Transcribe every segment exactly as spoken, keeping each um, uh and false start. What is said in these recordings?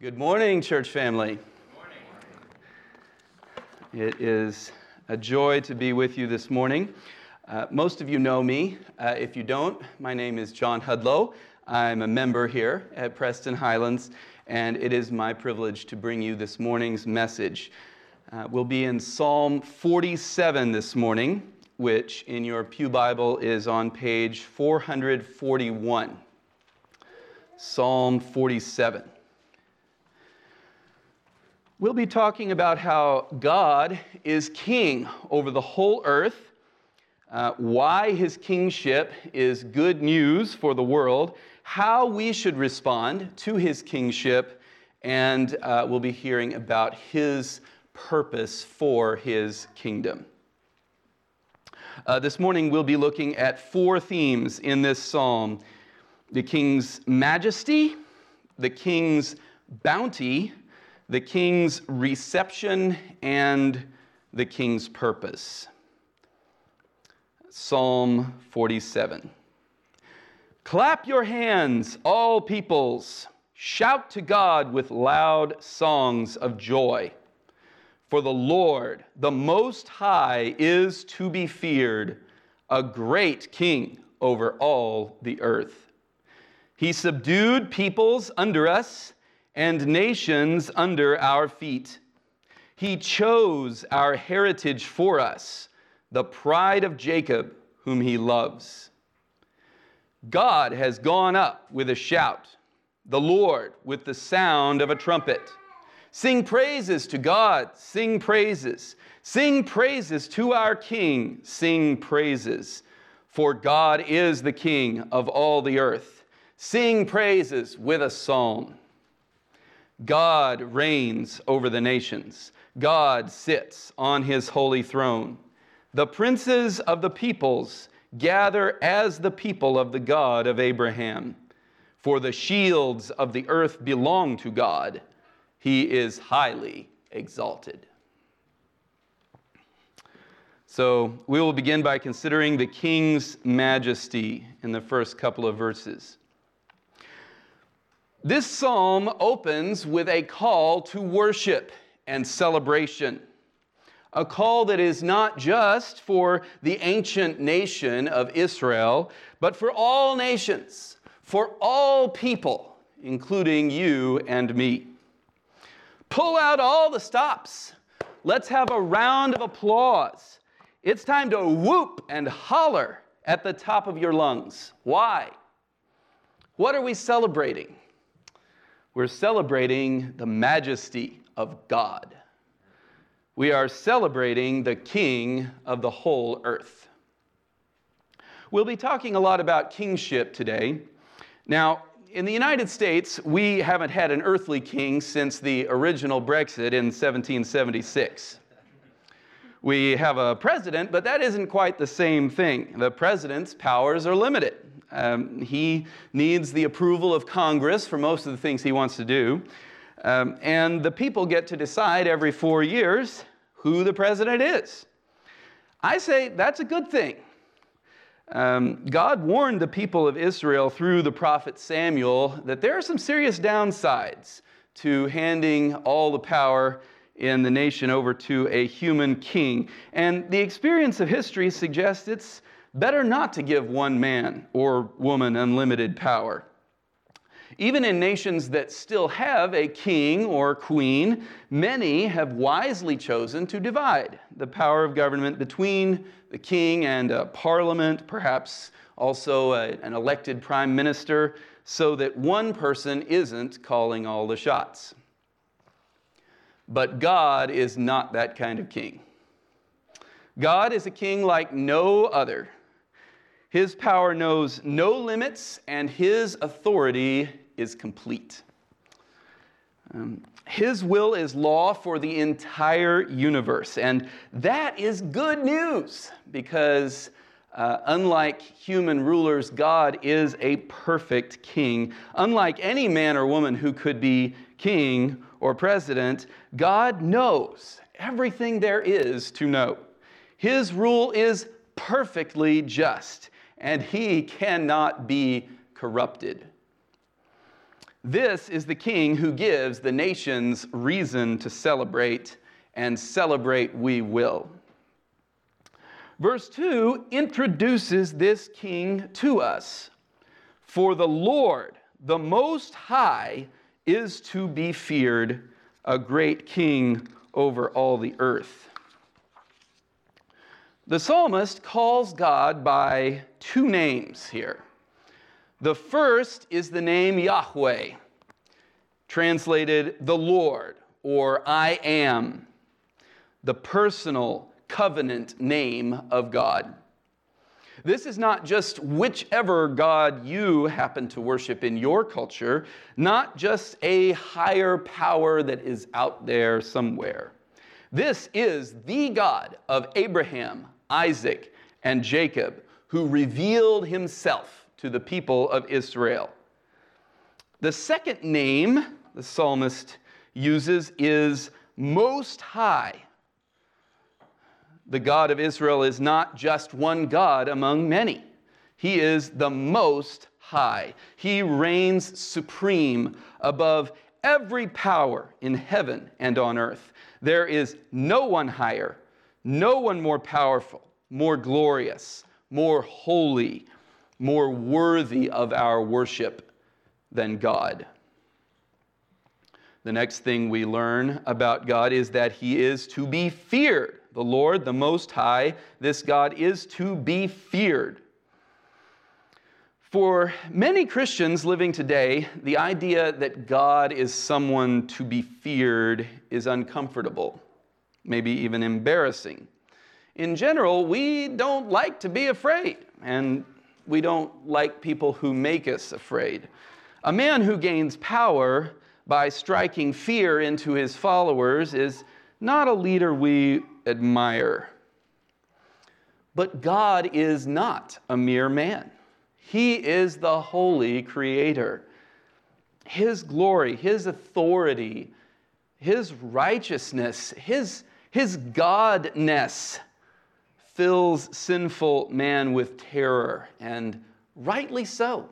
Good morning, church family. Good morning. It is a joy to be with you this morning. Uh, most of you know me. Uh, if you don't, my name is John Hudlow. I'm a member here at Preston Highlands, and it is my privilege to bring you this morning's message. Uh, we'll be in Psalm forty-seven this morning, which in your pew Bible is on page four forty-one. Psalm forty-seven. We'll be talking about how God is king over the whole earth, uh, why his kingship is good news for the world, how we should respond to his kingship, and uh, we'll be hearing about his purpose for his kingdom. Uh, this morning we'll be looking at four themes in this psalm: the king's majesty, the king's bounty, the king's reception, and the king's purpose. Psalm forty-seven. Clap your hands, all peoples. Shout to God with loud songs of joy. For the Lord, the Most High, is to be feared, a great king over all the earth. He subdued peoples under us, and nations under our feet. He chose our heritage for us, the pride of Jacob, whom he loves. God has gone up with a shout, the Lord with the sound of a trumpet. Sing praises to God, sing praises. Sing praises to our King, sing praises. For God is the King of all the earth. Sing praises with a psalm. God reigns over the nations. God sits on his holy throne. The princes of the peoples gather as the people of the God of Abraham. For the shields of the earth belong to God. He is highly exalted. So we will begin by considering the king's majesty in the first couple of verses. This psalm opens with a call to worship and celebration, a call that is not just for the ancient nation of Israel, but for all nations, for all people, including you and me. Pull out all the stops. Let's have a round of applause. It's time to whoop and holler at the top of your lungs. Why? What are we celebrating? We're celebrating the majesty of God. We are celebrating the King of the whole earth. We'll be talking a lot about kingship today. Now, in the United States, we haven't had an earthly king since the original Brexit in seventeen seventy-six. We have a president, but that isn't quite the same thing. The president's powers are limited. Um, he needs the approval of Congress for most of the things he wants to do. Um, and the people get to decide every four years who the president is. I say that's a good thing. Um, God warned the people of Israel through the prophet Samuel that there are some serious downsides to handing all the power in the nation over to a human king. And the experience of history suggests it's better not to give one man or woman unlimited power. Even in nations that still have a king or queen, many have wisely chosen to divide the power of government between the king and a parliament, perhaps also a, an elected prime minister, so that one person isn't calling all the shots. But God is not that kind of king. God is a king like no other. His power knows no limits, and his authority is complete. Um, his will is law for the entire universe, and that is good news because uh, unlike human rulers, God is a perfect king. Unlike any man or woman who could be king or president, God knows everything there is to know. His rule is perfectly just, and he cannot be corrupted. This is the king who gives the nations reason to celebrate, and celebrate we will. Verse two introduces this king to us. For the Lord, the Most High, is to be feared, a great king over all the earth. The psalmist calls God by two names here. The first is the name Yahweh, translated the Lord, or I am, the personal covenant name of God. This is not just whichever God you happen to worship in your culture, not just a higher power that is out there somewhere. This is the God of Abraham, Isaac, and Jacob, who revealed himself to the people of Israel. The second name the psalmist uses is Most High. The God of Israel is not just one God among many. He is the Most High. He reigns supreme above every power in heaven and on earth. There is no one higher, no one more powerful, more glorious, more holy, more worthy of our worship than God. The next thing we learn about God is that he is to be feared. The Lord, the Most High, this God is to be feared. For many Christians living today, the idea that God is someone to be feared is uncomfortable, maybe even embarrassing. In general, we don't like to be afraid, and we don't like people who make us afraid. A man who gains power by striking fear into his followers is not a leader we admire. But God is not a mere man. He is the holy creator. His glory, his authority, his righteousness, his, his godness fills sinful man with terror, and rightly so.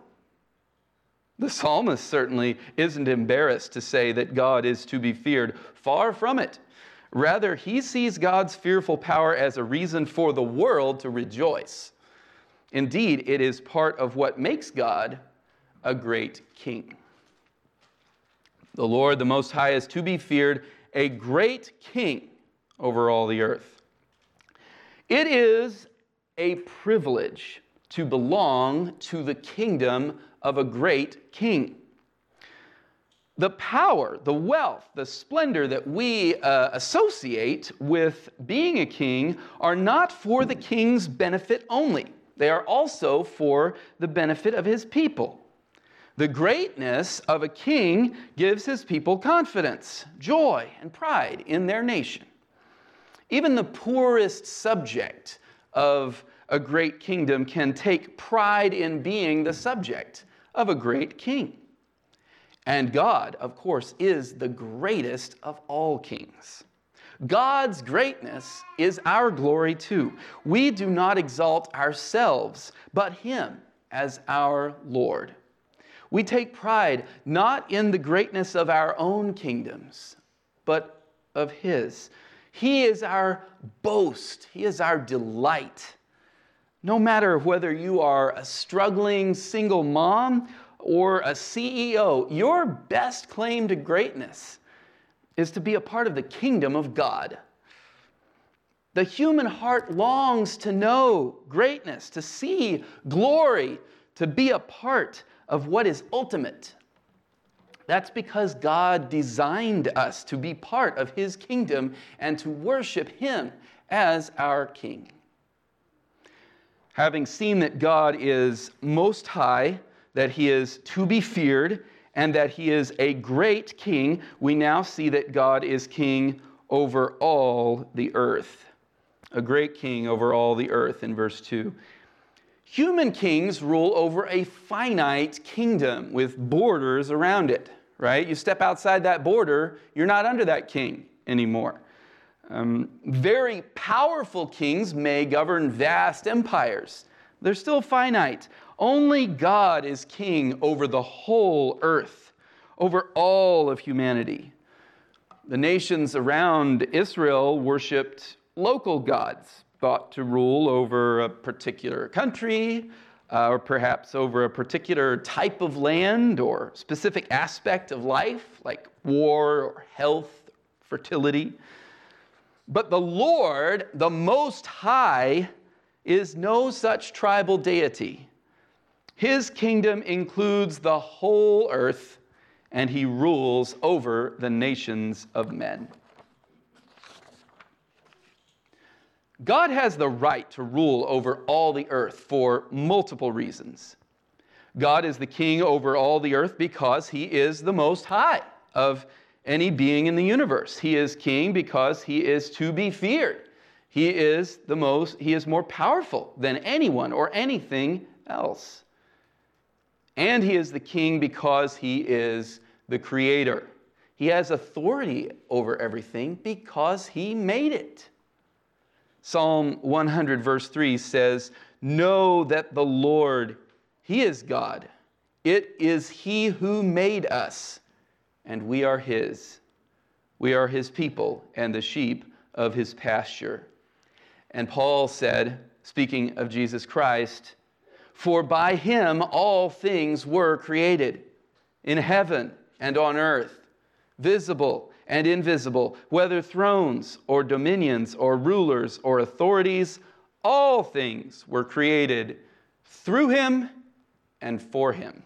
The psalmist certainly isn't embarrassed to say that God is to be feared. Far from it. Rather, he sees God's fearful power as a reason for the world to rejoice. Indeed, it is part of what makes God a great king. The Lord, the Most High, is to be feared, a great king over all the earth. It is a privilege to belong to the kingdom of a great king. The power, the wealth, the splendor that we uh, associate with being a king are not for the king's benefit only. They are also for the benefit of his people. The greatness of a king gives his people confidence, joy, and pride in their nation. Even the poorest subject of a great kingdom can take pride in being the subject of a great king. And God, of course, is the greatest of all kings. God's greatness is our glory too. We do not exalt ourselves, but him as our Lord. We take pride not in the greatness of our own kingdoms, but of his. He is our boast. He is our delight. No matter whether you are a struggling single mom or a C E O, your best claim to greatness is to be a part of the kingdom of God. The human heart longs to know greatness, to see glory, to be a part of what is ultimate. That's because God designed us to be part of his kingdom and to worship him as our king. Having seen that God is most high, that he is to be feared, and that he is a great king, we now see that God is king over all the earth. A great king over all the earth in verse two. Human kings rule over a finite kingdom with borders around it, right? You step outside that border, you're not under that king anymore. Um, very powerful kings may govern vast empires. They're still finite. Only God is king over the whole earth, over all of humanity. The nations around Israel worshipped local gods, thought to rule over a particular country, uh, or perhaps over a particular type of land or specific aspect of life, like war or health, fertility. But the Lord, the Most High, is no such tribal deity. His kingdom includes the whole earth, and he rules over the nations of men. God has the right to rule over all the earth for multiple reasons. God is the king over all the earth because he is the Most High of any being in the universe. He is king because he is to be feared. He is the most, he is more powerful than anyone or anything else. And he is the king because he is the creator. He has authority over everything because he made it. Psalm one hundred verse three says, "Know that the Lord, he is God. It is he who made us, and we are his. We are his people and the sheep of his pasture." And Paul said, speaking of Jesus Christ, "For by him all things were created, in heaven and on earth, visible and invisible, whether thrones or dominions or rulers or authorities, all things were created through him and for him."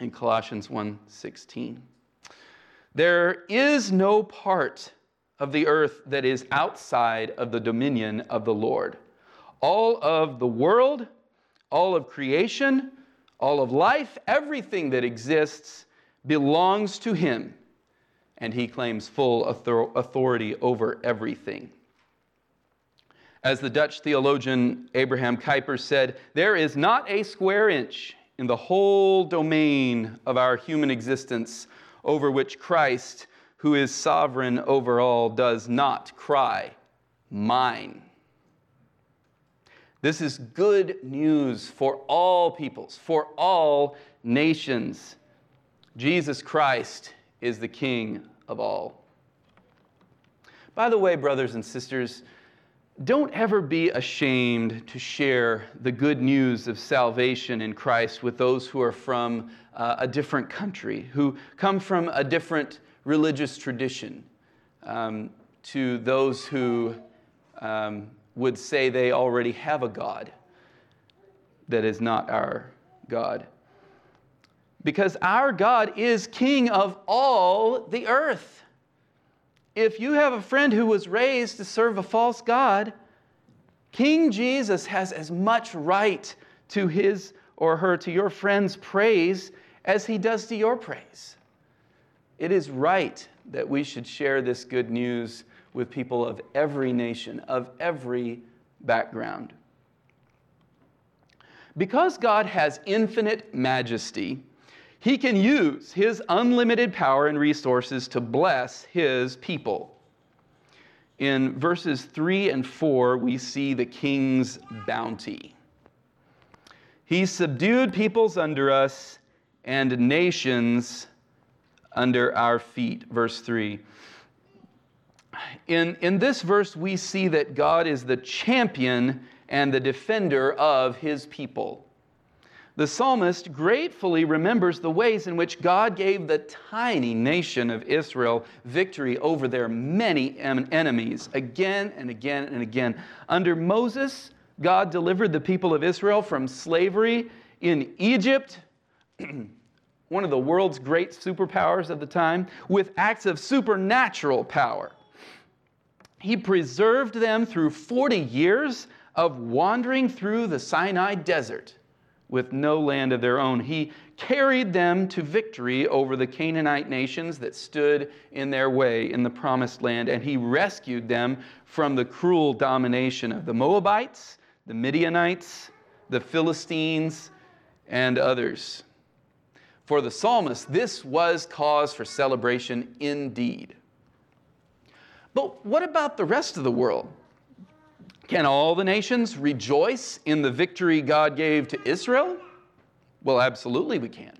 In Colossians one sixteen. There is no part of the earth that is outside of the dominion of the Lord. All of the world, all of creation, all of life, everything that exists belongs to him, and he claims full authority over everything. As the Dutch theologian Abraham Kuyper said, "There is not a square inch in the whole domain of our human existence over which Christ, who is sovereign over all, does not cry, 'Mine.'" This is good news for all peoples, for all nations. Jesus Christ is the King of all. By the way, brothers and sisters, don't ever be ashamed to share the good news of salvation in Christ with those who are from uh, a different country, who come from a different religious tradition, um, to those who um, would say they already have a God that is not our God. Because our God is king of all the earth. If you have a friend who was raised to serve a false god, King Jesus has as much right to his or her, to your friend's praise as he does to your praise. It is right that we should share this good news with people of every nation, of every background. Because God has infinite majesty, he can use his unlimited power and resources to bless his people. In verses three and four, we see the king's bounty. "He subdued peoples under us and nations under our feet," verse three. In, in this verse, we see that God is the champion and the defender of his people. The psalmist gratefully remembers the ways in which God gave the tiny nation of Israel victory over their many en- enemies again and again and again. Under Moses, God delivered the people of Israel from slavery in Egypt, one of the world's great superpowers of the time, with acts of supernatural power. He preserved them through forty years of wandering through the Sinai Desert with no land of their own. He carried them to victory over the Canaanite nations that stood in their way in the promised land, and he rescued them from the cruel domination of the Moabites, the Midianites, the Philistines, and others. For the psalmist, this was cause for celebration indeed. But what about the rest of the world? Can all the nations rejoice in the victory God gave to Israel? Well, absolutely we can.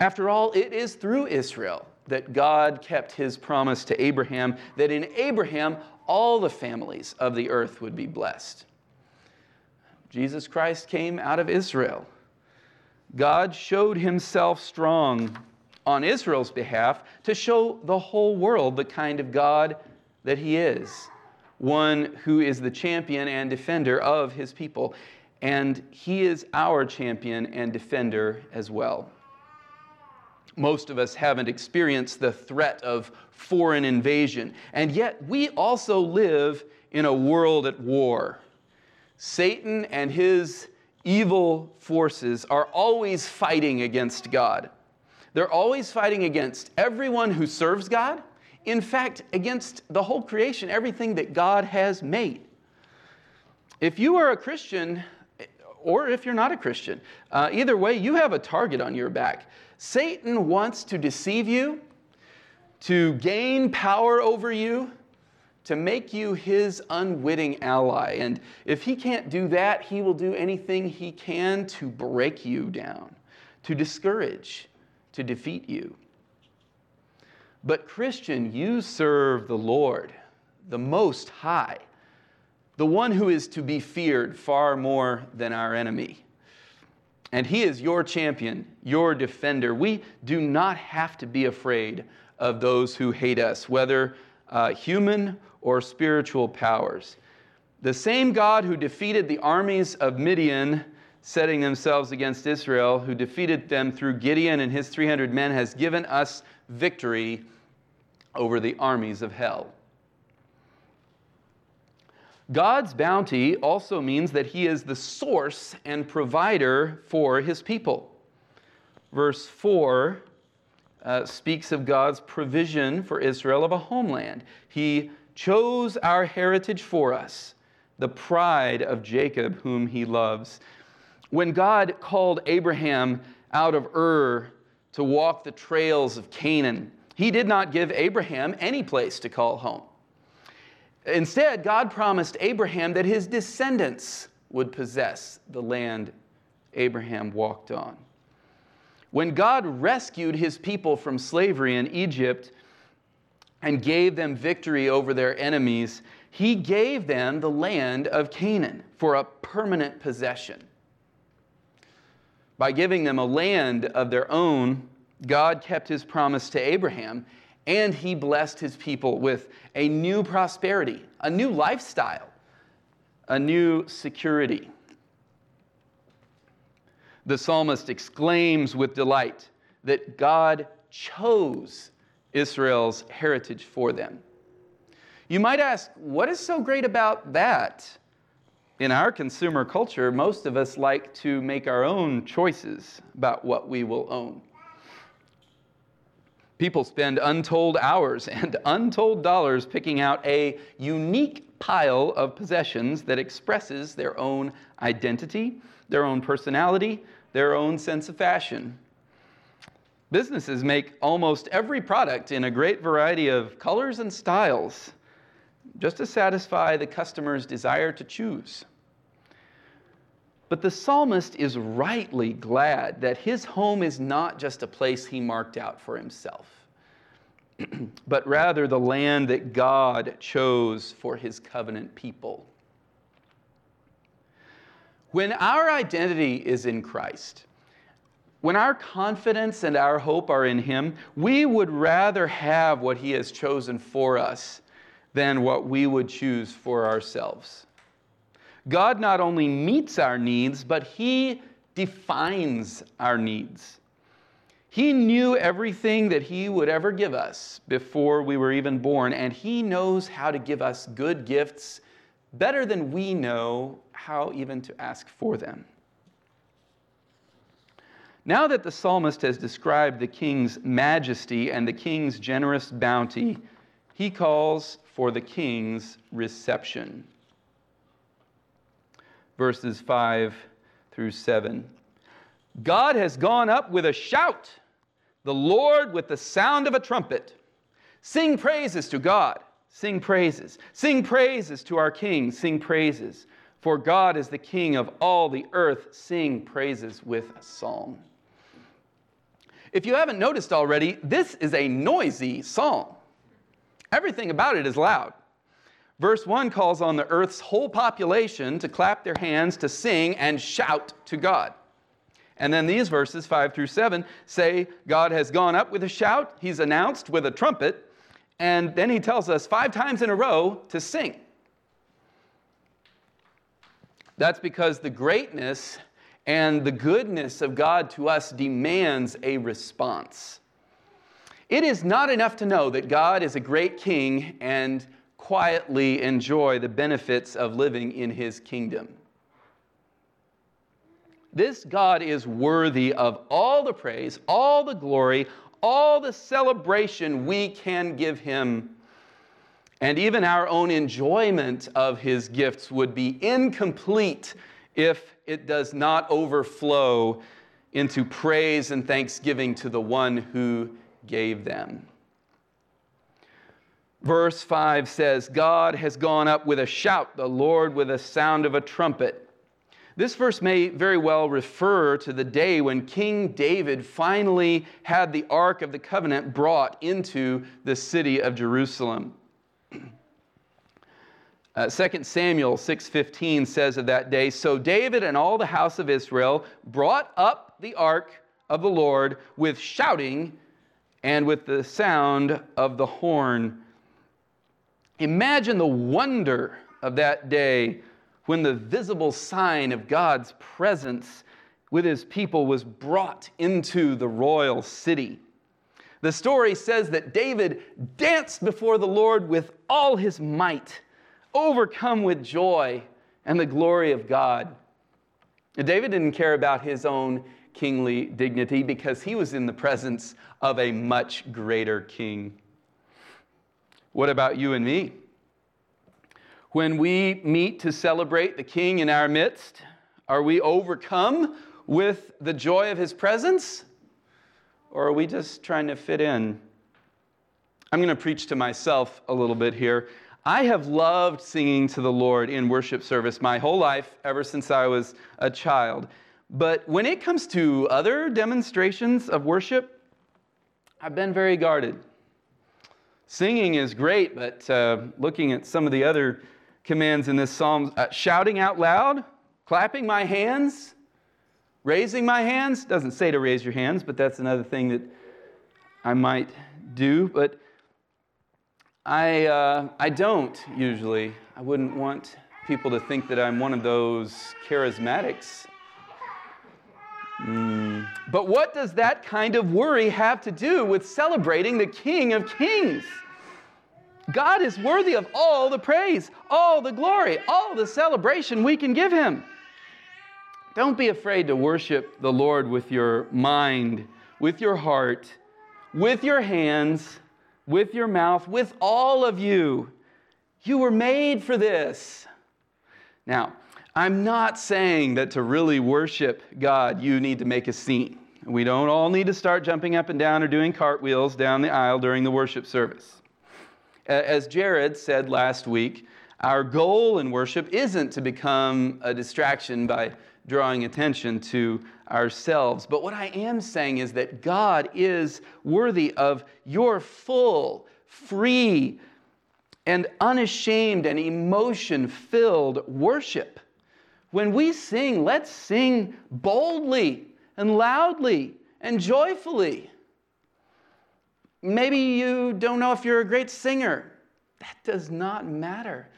After all, it is through Israel that God kept his promise to Abraham, that in Abraham all the families of the earth would be blessed. Jesus Christ came out of Israel. God showed himself strong on Israel's behalf to show the whole world the kind of God that he is, one who is the champion and defender of his people. And he is our champion and defender as well. Most of us haven't experienced the threat of foreign invasion, and yet we also live in a world at war. Satan and his evil forces are always fighting against God. They're always fighting against everyone who serves God, in fact, against the whole creation, everything that God has made. If you are a Christian, or if you're not a Christian, uh, either way, you have a target on your back. Satan wants to deceive you, to gain power over you, to make you his unwitting ally. And if he can't do that, he will do anything he can to break you down, to discourage, to defeat you. But Christian, you serve the Lord, the Most High, the one who is to be feared far more than our enemy. And he is your champion, your defender. We do not have to be afraid of those who hate us, whether uh, human or spiritual powers. The same God who defeated the armies of Midian, setting themselves against Israel, who defeated them through Gideon and his three hundred men, has given us victory over the armies of hell. God's bounty also means that he is the source and provider for his people. Verse four uh, speaks of God's provision for Israel of a homeland. He chose our heritage for us, the pride of Jacob, whom he loves. When God called Abraham out of Ur to walk the trails of Canaan, he did not give Abraham any place to call home. Instead, God promised Abraham that his descendants would possess the land Abraham walked on. When God rescued his people from slavery in Egypt and gave them victory over their enemies, he gave them the land of Canaan for a permanent possession. By giving them a land of their own, God kept his promise to Abraham, and he blessed his people with a new prosperity, a new lifestyle, a new security. The psalmist exclaims with delight that God chose Israel's heritage for them. You might ask, what is so great about that? In our consumer culture, most of us like to make our own choices about what we will own. People spend untold hours and untold dollars picking out a unique pile of possessions that expresses their own identity, their own personality, their own sense of fashion. Businesses make almost every product in a great variety of colors and styles just to satisfy the customer's desire to choose. But the psalmist is rightly glad that his home is not just a place he marked out for himself, but rather the land that God chose for his covenant people. When our identity is in Christ, when our confidence and our hope are in him, we would rather have what he has chosen for us than what we would choose for ourselves. God not only meets our needs, but he defines our needs. He knew everything that he would ever give us before we were even born, and he knows how to give us good gifts better than we know how even to ask for them. Now that the psalmist has described the king's majesty and the king's generous bounty, he calls for the king's reception. Verses five through seven. God has gone up with a shout, the Lord with the sound of a trumpet. Sing praises to God, sing praises. Sing praises to our King, sing praises. For God is the King of all the earth, sing praises with a song. If you haven't noticed already, this is a noisy psalm. Everything about it is loud. Verse one calls on the earth's whole population to clap their hands, to sing, and shout to God. And then these verses, five through seven, say God has gone up with a shout, he's announced with a trumpet, and then he tells us five times in a row to sing. That's because the greatness and the goodness of God to us demands a response. It is not enough to know that God is a great king and quietly enjoy the benefits of living in his kingdom. This God is worthy of all the praise, all the glory, all the celebration we can give him. And even our own enjoyment of his gifts would be incomplete if it does not overflow into praise and thanksgiving to the one who gave them. Verse five says, God has gone up with a shout, the Lord with a sound of a trumpet. This verse may very well refer to the day when King David finally had the Ark of the Covenant brought into the city of Jerusalem. Uh, Second Samuel six fifteen says of that day, so David and all the house of Israel brought up the Ark of the Lord with shouting and with the sound of the horn. Imagine the wonder of that day when the visible sign of God's presence with his people was brought into the royal city. The story says that David danced before the Lord with all his might, overcome with joy and the glory of God. And David didn't care about his own kingly dignity because he was in the presence of a much greater king. What about you and me? When we meet to celebrate the King in our midst, are we overcome with the joy of his presence? Or are we just trying to fit in? I'm going to preach to myself a little bit here. I have loved singing to the Lord in worship service my whole life, ever since I was a child. But when it comes to other demonstrations of worship, I've been very guarded. Singing is great, but uh, looking at some of the other commands in this psalm, uh, shouting out loud, clapping my hands, raising my hands. Doesn't say to raise your hands, but that's another thing that I might do. But I uh, I don't usually. I wouldn't want people to think that I'm one of those charismatics. Mm. But what does that kind of worry have to do with celebrating the King of Kings? God is worthy of all the praise, all the glory, all the celebration we can give him. Don't be afraid to worship the Lord with your mind, with your heart, with your hands, with your mouth, with all of you. You were made for this. Now, I'm not saying that to really worship God, you need to make a scene. We don't all need to start jumping up and down or doing cartwheels down the aisle during the worship service. As Jared said last week, our goal in worship isn't to become a distraction by drawing attention to ourselves. But what I am saying is that God is worthy of your full, free, and unashamed and emotion-filled worship. When we sing, let's sing boldly and loudly and joyfully. Maybe you don't know if you're a great singer. That does not matter.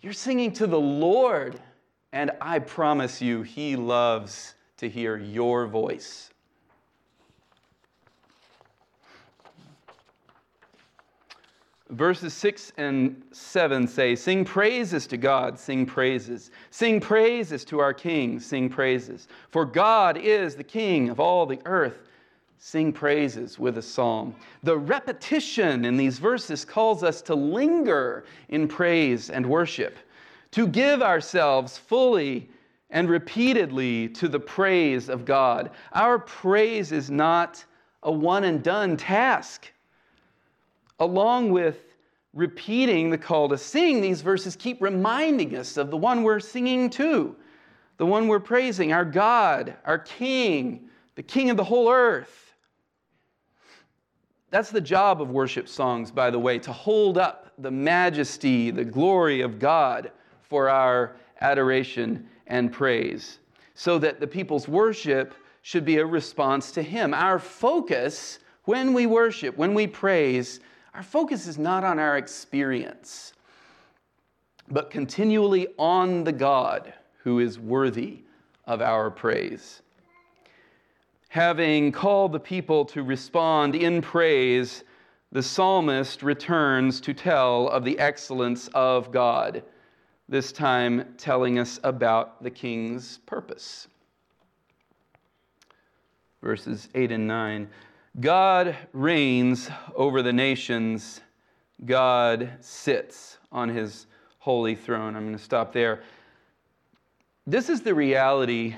You're singing to the Lord, and I promise you, he loves to hear your voice. Verses six and seven say, sing praises to God, sing praises. Sing praises to our King, sing praises. For God is the King of all the earth. Sing praises with a psalm. The repetition in these verses calls us to linger in praise and worship, to give ourselves fully and repeatedly to the praise of God. Our praise is not a one-and-done task. Along with repeating the call to sing, these verses keep reminding us of the one we're singing to, the one we're praising, our God, our King, the King of the whole earth. That's the job of worship songs, by the way, to hold up the majesty, the glory of God for our adoration and praise, so that the people's worship should be a response to Him. Our focus when we worship, when we praise, our focus is not on our experience, but continually on the God who is worthy of our praise. Having called the people to respond in praise, the psalmist returns to tell of the excellence of God, this time telling us about the king's purpose. Verses eight and nine. God reigns over the nations. God sits on His holy throne. I'm going to stop there. This is the reality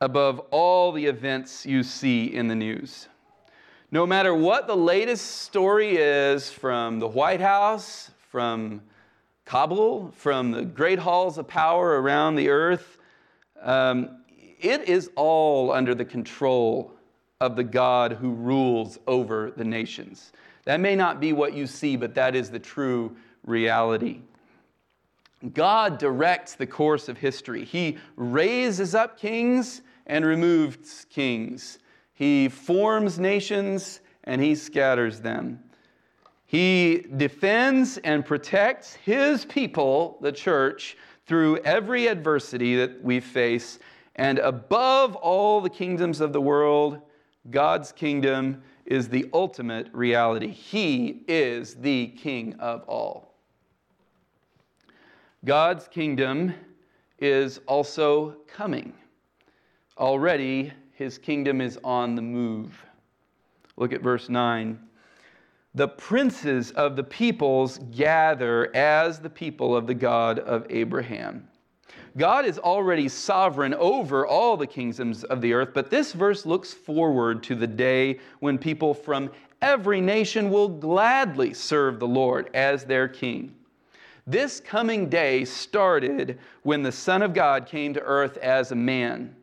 above all the events you see in the news. No matter what the latest story is from the White House, from Kabul, from the great halls of power around the earth, um, it is all under the control of the God who rules over the nations. That may not be what you see, but that is the true reality. God directs the course of history. He raises up kings and removes kings. He forms nations and He scatters them. He defends and protects His people, the church, through every adversity that we face. And above all the kingdoms of the world, God's kingdom is the ultimate reality. He is the King of all. God's kingdom is also coming. Already, His kingdom is on the move. Look at verse nine. The princes of the peoples gather as the people of the God of Abraham. God is already sovereign over all the kingdoms of the earth, but this verse looks forward to the day when people from every nation will gladly serve the Lord as their king. This coming day started when the Son of God came to earth as a man,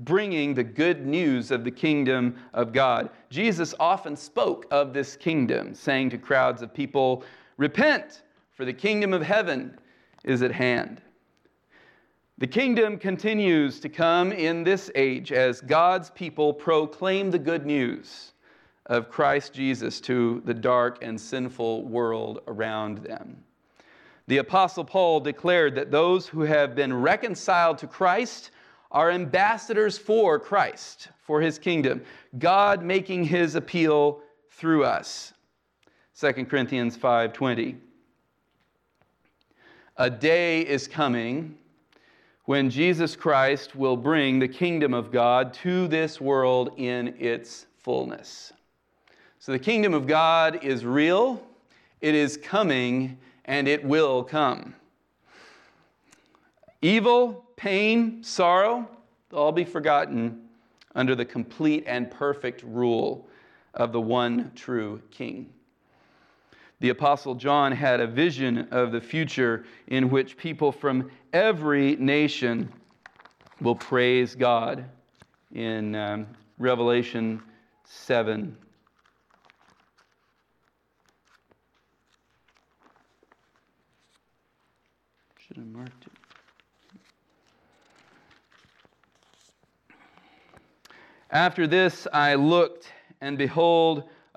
bringing the good news of the kingdom of God. Jesus often spoke of this kingdom, saying to crowds of people, "Repent, for the kingdom of heaven is at hand." The kingdom continues to come in this age as God's people proclaim the good news of Christ Jesus to the dark and sinful world around them. The Apostle Paul declared that those who have been reconciled to Christ are ambassadors for Christ, for His kingdom, God making His appeal through us. Second Corinthians five twenty. A day is coming when Jesus Christ will bring the kingdom of God to this world in its fullness. So the kingdom of God is real, it is coming, and it will come. Evil, pain, sorrow, they'll all be forgotten under the complete and perfect rule of the one true King. The Apostle John had a vision of the future in which people from every nation will praise God in um, Revelation seven. Should have marked it. After this I looked, and behold,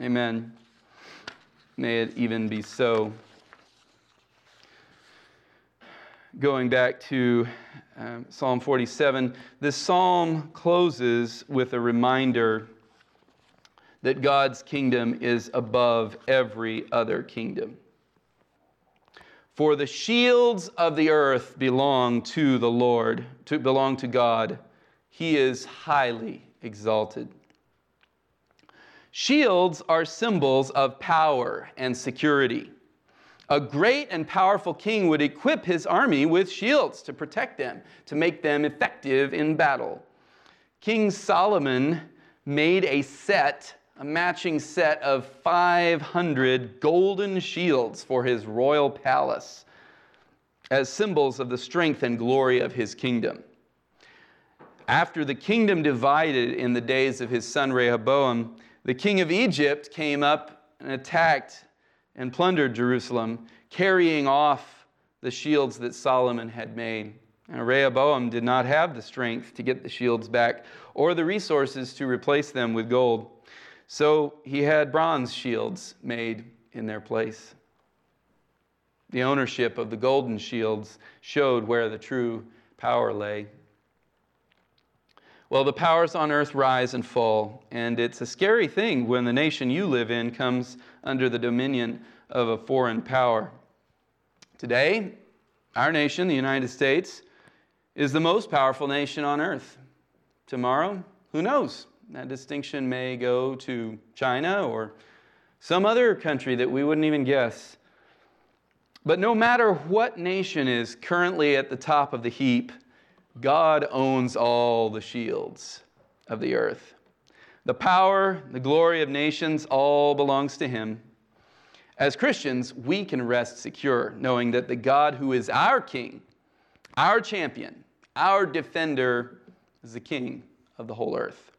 Amen. May it even be so. Going back to um, Psalm forty-seven, this psalm closes with a reminder that God's kingdom is above every other kingdom. For the shields of the earth belong to the Lord, to belong to God. He is highly exalted. Shields are symbols of power and security. A great and powerful king would equip his army with shields to protect them, to make them effective in battle. King Solomon made a set, a matching set of five hundred golden shields for his royal palace as symbols of the strength and glory of his kingdom. After the kingdom divided in the days of his son Rehoboam, the king of Egypt came up and attacked and plundered Jerusalem, carrying off the shields that Solomon had made. And Rehoboam did not have the strength to get the shields back or the resources to replace them with gold. So he had bronze shields made in their place. The ownership of the golden shields showed where the true power lay. Well, the powers on earth rise and fall, and it's a scary thing when the nation you live in comes under the dominion of a foreign power. Today, our nation, the United States, is the most powerful nation on earth. Tomorrow, who knows? That distinction may go to China or some other country that we wouldn't even guess. But no matter what nation is currently at the top of the heap, God owns all the shields of the earth. The power, the glory of nations, all belongs to Him. As Christians, we can rest secure, knowing that the God who is our King, our champion, our defender, is the King of the whole earth.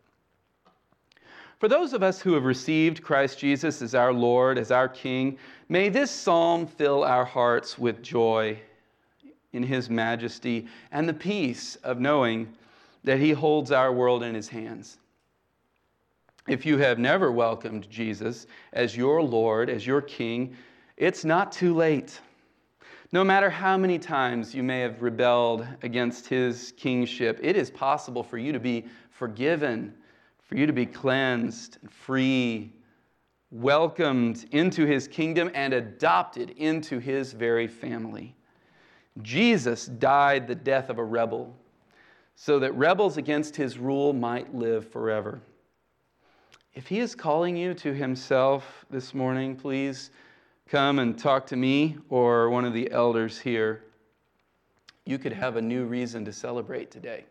For those of us who have received Christ Jesus as our Lord, as our King, may this psalm fill our hearts with joy in His majesty and the peace of knowing that He holds our world in His hands. If you have never welcomed Jesus as your Lord, as your King, it's not too late. No matter how many times you may have rebelled against His kingship, it is possible for you to be forgiven, for you to be cleansed, free, welcomed into His kingdom, and adopted into His very family. Jesus died the death of a rebel so that rebels against His rule might live forever. If He is calling you to Himself this morning, please come and talk to me or one of the elders here. You could have a new reason to celebrate today.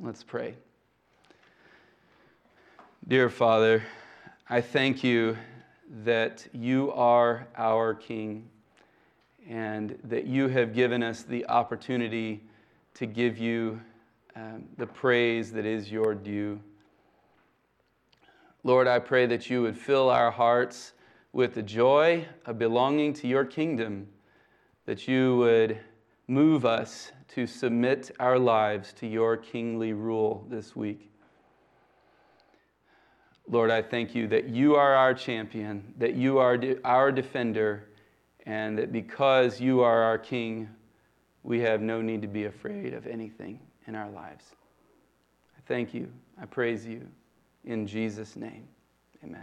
Let's pray. Dear Father, I thank You that You are our King, and that You have given us the opportunity to give You um, the praise that is Your due. Lord, I pray that You would fill our hearts with the joy of belonging to Your kingdom, that You would move us to submit our lives to Your kingly rule this week. Lord, I thank You that You are our champion, that You are de- our defender, and that because You are our King, we have no need to be afraid of anything in our lives. I thank You. I praise You. In Jesus' name, amen.